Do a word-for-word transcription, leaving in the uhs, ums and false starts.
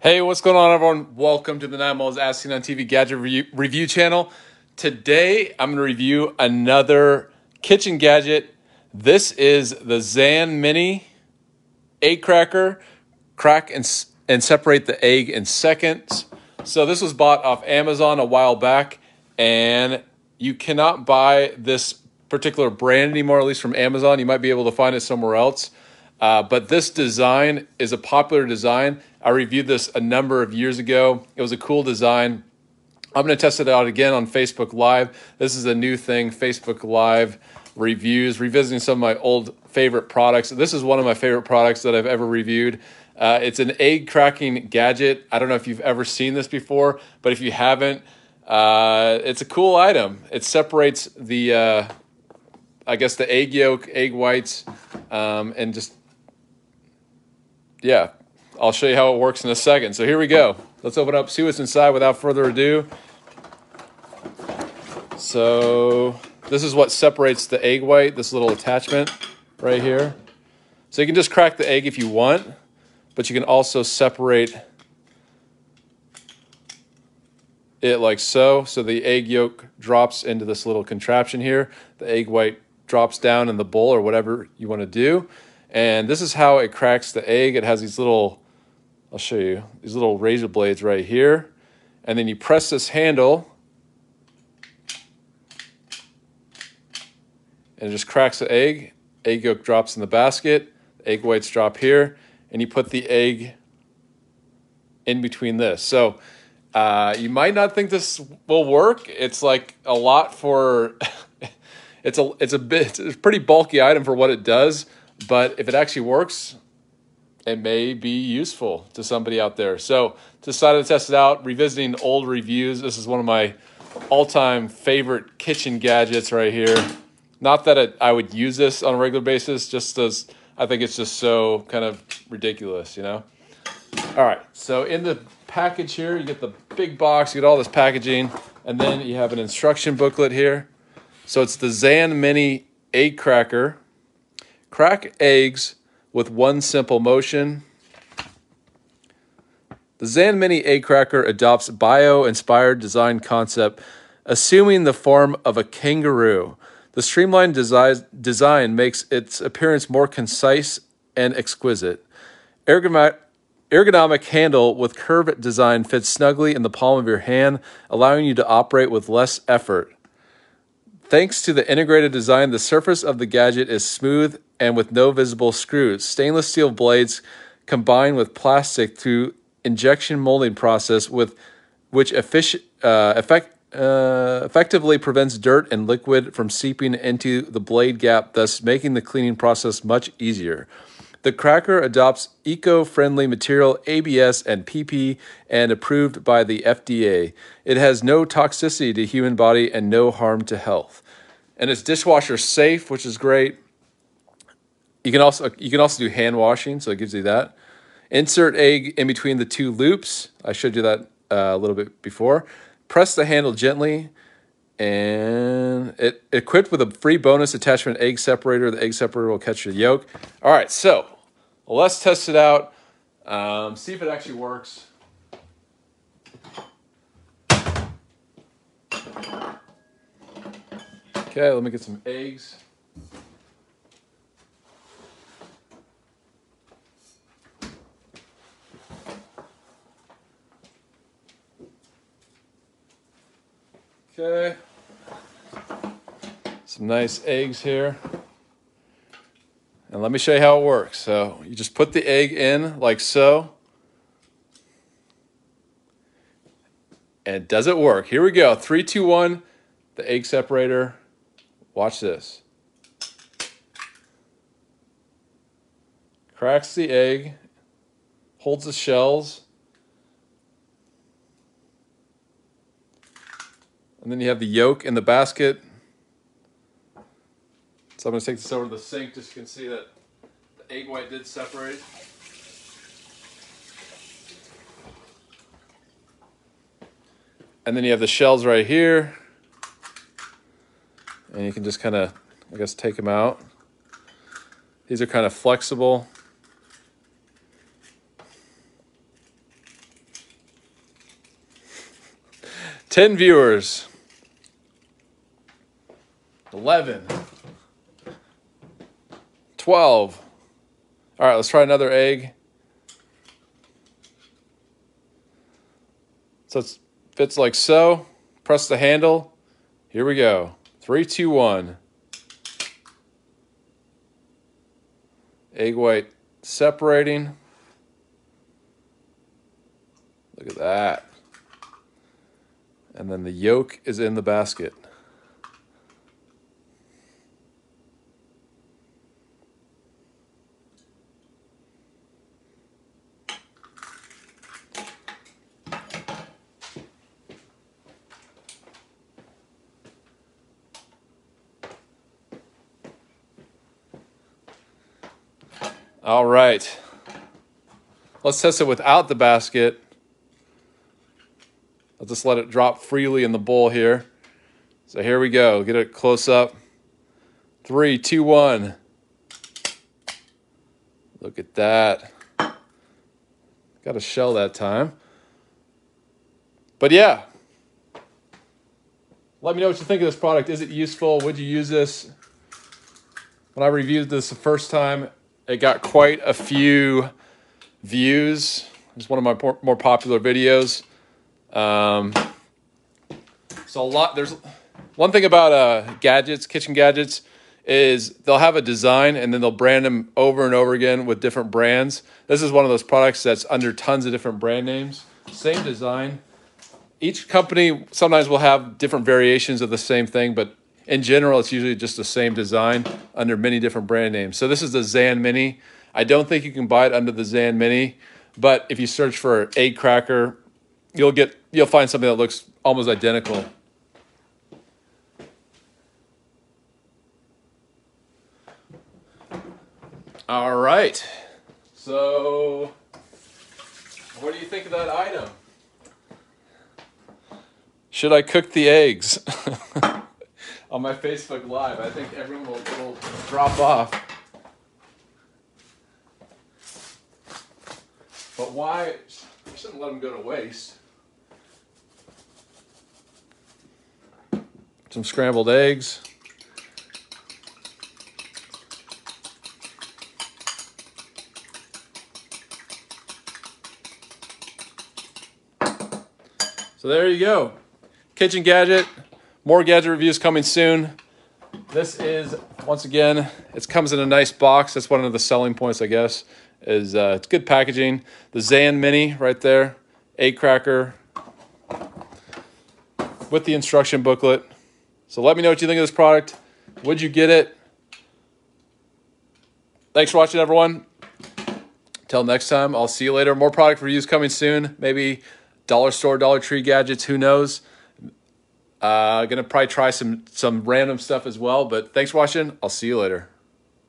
Hey, what's going on, everyone? Welcome to the Nine Moles Asking on T V Gadget Review, review channel. Today, I'm going to review another kitchen gadget. This is the Zan Mini Egg Cracker. Crack and, and separate the egg in seconds. So this was bought off Amazon a while back, and you cannot buy this particular brand anymore, at least from Amazon. You might be able to find it somewhere else. Uh, but this design is a popular design. I reviewed this a number of years ago. It was a cool design. I'm going to test it out again on Facebook Live. This is a new thing, Facebook Live reviews, revisiting some of my old favorite products. This is one of my favorite products that I've ever reviewed. Uh, it's an egg cracking gadget. I don't know if you've ever seen this before, but if you haven't, uh, it's a cool item. It separates the, uh, I guess, the egg yolk, egg whites, um, and just... Yeah, I'll show you how it works in a second. So here we go. Let's open up, see what's inside without further ado. So this is what separates the egg white, this little attachment right here. So you can just crack the egg if you want, but you can also separate it like so. So the egg yolk drops into this little contraption here. The egg white drops down in the bowl or whatever you want to do. And this is how it cracks the egg. It has these little, I'll show you, these little razor blades right here. And then you press this handle, and it just cracks the egg. Egg yolk drops in the basket. The egg whites drop here. And you put the egg in between this. So uh, you might not think this will work. It's like a lot for, it's a, it's a bit, it's a pretty bulky item for what it does. But if it actually works, it may be useful to somebody out there. So decided to test it out, revisiting old reviews. This is one of my all-time favorite kitchen gadgets right here. Not that it, I would use this on a regular basis, just as I think it's just so kind of ridiculous, you know? All right, so in the package here, you get the big box, you get all this packaging, and then you have an instruction booklet here. So it's the Zan Mini Egg Cracker. Crack eggs with one simple motion. The Zan Mini Egg Cracker adopts bio-inspired design concept, assuming the form of a kangaroo. The streamlined design makes its appearance more concise and exquisite. Ergonomic handle with curved design fits snugly in the palm of your hand, allowing you to operate with less effort. Thanks to the integrated design, the surface of the gadget is smooth and with no visible screws. Stainless steel blades combine with plastic through injection molding process, with which effic uh, effect, uh, effectively prevents dirt and liquid from seeping into the blade gap, thus making the cleaning process much easier. The cracker adopts eco-friendly material A B S and P P and approved by the F D A. It has no toxicity to human body and no harm to health. And it's dishwasher safe, which is great. You can also you can also do hand washing, so it gives you that. Insert egg in between the two loops. I showed you that uh, a little bit before. Press the handle gently. And it equipped with a free bonus attachment egg separator. The egg separator will catch the yolk. All right, so let's test it out. Um, see if it actually works. Okay, let me get some eggs. Okay. Some nice eggs here. And let me show you how it works. So you just put the egg in like so. And does it work? Here we go. Three, two, one. The egg separator. Watch this. Cracks the egg. Holds the shells. And then you have the yolk in the basket. So I'm going to take this over to the sink just so you can see that the egg white did separate. And then you have the shells right here. And you can just kind of, I guess, take them out. These are kind of flexible. ten viewers. eleven. twelve. All right, let's try another egg. So it fits like so. Press the handle. Here we go. Three, two, one. Egg white separating. Look at that. And then the yolk is in the basket. All right, let's test it without the basket. I'll just let it drop freely in the bowl here. So here we go, get it close up. Three, two, one. Look at that. Got a shell that time. But yeah, let me know what you think of this product. Is it useful? Would you use this? When I reviewed this the first time, it got quite a few views. It's one of my more popular videos. Um, so a lot, there's one thing about uh, gadgets, kitchen gadgets, is they'll have a design and then they'll brand them over and over again with different brands. This is one of those products that's under tons of different brand names. Same design. Each company sometimes will have different variations of the same thing, but in general, it's usually just the same design under many different brand names. So this is the Zan Mini. I don't think you can buy it under the Zan Mini, but if you search for egg cracker, you'll get you'll find something that looks almost identical. All right. So what do you think of that item? Should I cook the eggs? On my Facebook Live, I think everyone will, will drop off. But why? I shouldn't let them go to waste. Some scrambled eggs. So there you go. Kitchen gadget. More gadget reviews coming soon. This is, once again, it comes in a nice box. That's one of the selling points, I guess, is uh, it's good packaging. The Zan Mini right there, egg cracker with the instruction booklet. So let me know what you think of this product. Would you get it? Thanks for watching, everyone. Till next time, I'll see you later. More product reviews coming soon. Maybe dollar store, Dollar Tree gadgets, who knows? Uh, gonna probably try some, some random stuff as well, but thanks for watching. I'll see you later.